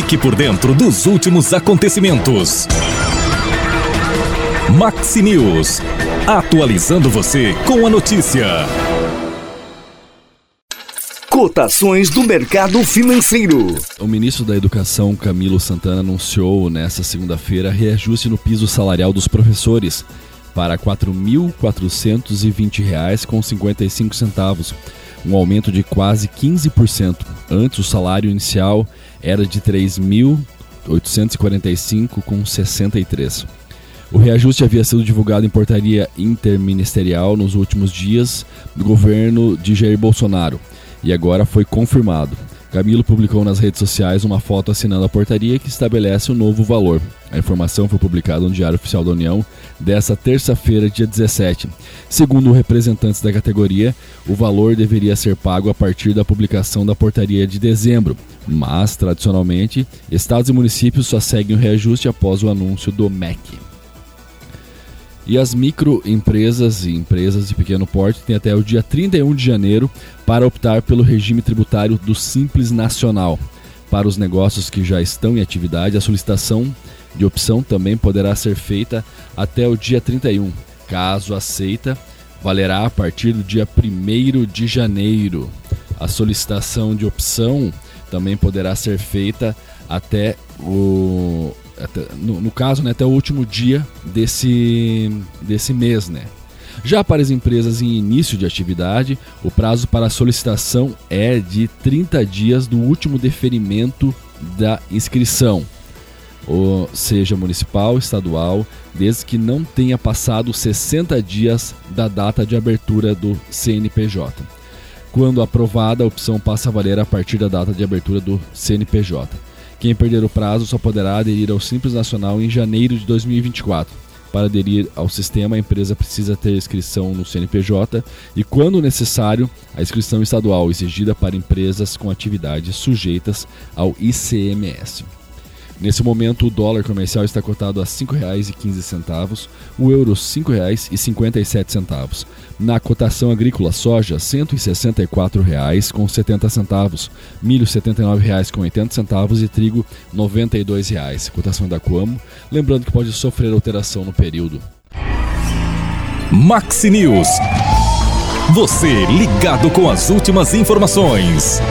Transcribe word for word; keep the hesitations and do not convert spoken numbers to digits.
Fique por dentro dos últimos acontecimentos. Maxi News, atualizando você com a notícia. Cotações do mercado financeiro. O ministro da Educação, Camilo Santana, anunciou nesta segunda-feira reajuste no piso salarial dos professores para quatro mil quatrocentos e vinte reais e cinquenta e cinco centavos, um aumento de quase quinze por cento. Antes, o salário inicial era de três mil oitocentos e quarenta e cinco reais e sessenta e três centavos. O reajuste havia sido divulgado em portaria interministerial nos últimos dias do governo de Jair Bolsonaro e agora foi confirmado. Camilo publicou nas redes sociais uma foto assinando a portaria que estabelece o novo valor. A informação foi publicada no Diário Oficial da União desta terça-feira, dia dezessete. Segundo representantes da categoria, o valor deveria ser pago a partir da publicação da portaria de dezembro, mas, tradicionalmente, estados e municípios só seguem o reajuste após o anúncio do M E C. E as microempresas e empresas de pequeno porte têm até o dia trinta e um de janeiro para optar pelo regime tributário do Simples Nacional. Para os negócios que já estão em atividade, a solicitação de opção também poderá ser feita até o dia trinta e um. Caso aceita, valerá a partir do dia primeiro de janeiro. A solicitação de opção também poderá ser feita até o... Até, no, no caso, né, até o último dia desse, desse mês, né? Já para as empresas em início de atividade, o prazo para a solicitação é de trinta dias do último deferimento da inscrição, ou seja, municipal, estadual, desde que não tenha passado sessenta dias da data de abertura do C N P J. Quando aprovada, a opção passa a valer a partir da data de abertura do C N P J. Quem perder o prazo só poderá aderir ao Simples Nacional em janeiro de dois mil e vinte e quatro. Para aderir ao sistema, a empresa precisa ter inscrição no C N P J e, quando necessário, a inscrição estadual exigida para empresas com atividades sujeitas ao I C M S. Nesse momento, o dólar comercial está cotado a cinco reais e quinze centavos, o euro cinco reais e cinquenta e sete centavos. Na cotação agrícola, soja cento e sessenta e quatro reais e setenta centavos, milho setenta e nove reais e oitenta centavos e trigo noventa e dois reais. Cotação da Coamo, lembrando que pode sofrer alteração no período. Maxi News, você ligado com as últimas informações.